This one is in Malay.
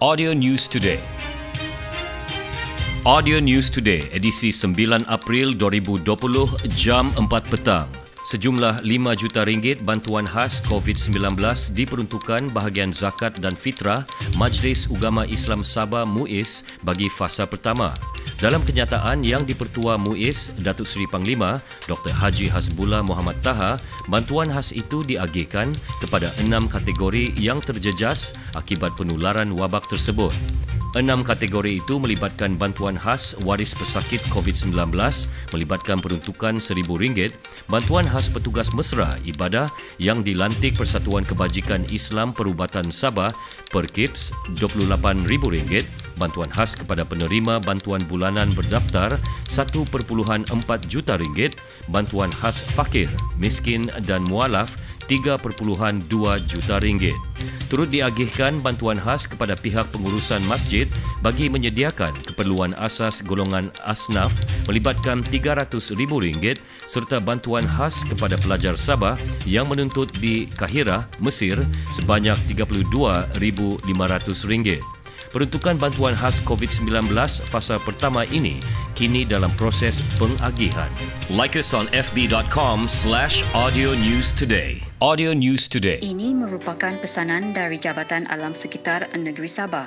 Audio News Today. Audio News Today, edisi 9 April 2020, jam 4 petang. Sejumlah RM5 juta bantuan khas COVID-19 diperuntukkan bahagian zakat dan fitrah Majlis Ugama Islam Sabah MUIS bagi fasa pertama. Dalam kenyataan yang dipertua MUIS, Datuk Seri Panglima, Dr. Haji Hasbullah Muhammad Taha, bantuan khas itu diagihkan kepada 6 kategori yang terjejas akibat penularan wabak tersebut. 6 kategori itu melibatkan bantuan khas waris pesakit COVID-19, melibatkan peruntukan RM1,000, bantuan khas petugas mesra ibadah yang dilantik Persatuan Kebajikan Islam Perubatan Sabah, PERKIPS RM28,000, bantuan khas kepada penerima bantuan bulanan berdaftar RM1.4 juta, bantuan khas fakir, miskin dan mualaf RM3.2 juta. Turut diagihkan bantuan khas kepada pihak pengurusan masjid bagi menyediakan keperluan asas golongan asnaf melibatkan RM300,000 serta bantuan khas kepada pelajar Sabah yang menuntut di Kaherah, Mesir sebanyak RM32,500. Peruntukan bantuan khas COVID-19 fasa pertama ini kini dalam proses pengagihan. Like us on fb.com/Audio News Today. Audio News Today. Ini merupakan pesanan dari Jabatan Alam Sekitar Negeri Sabah.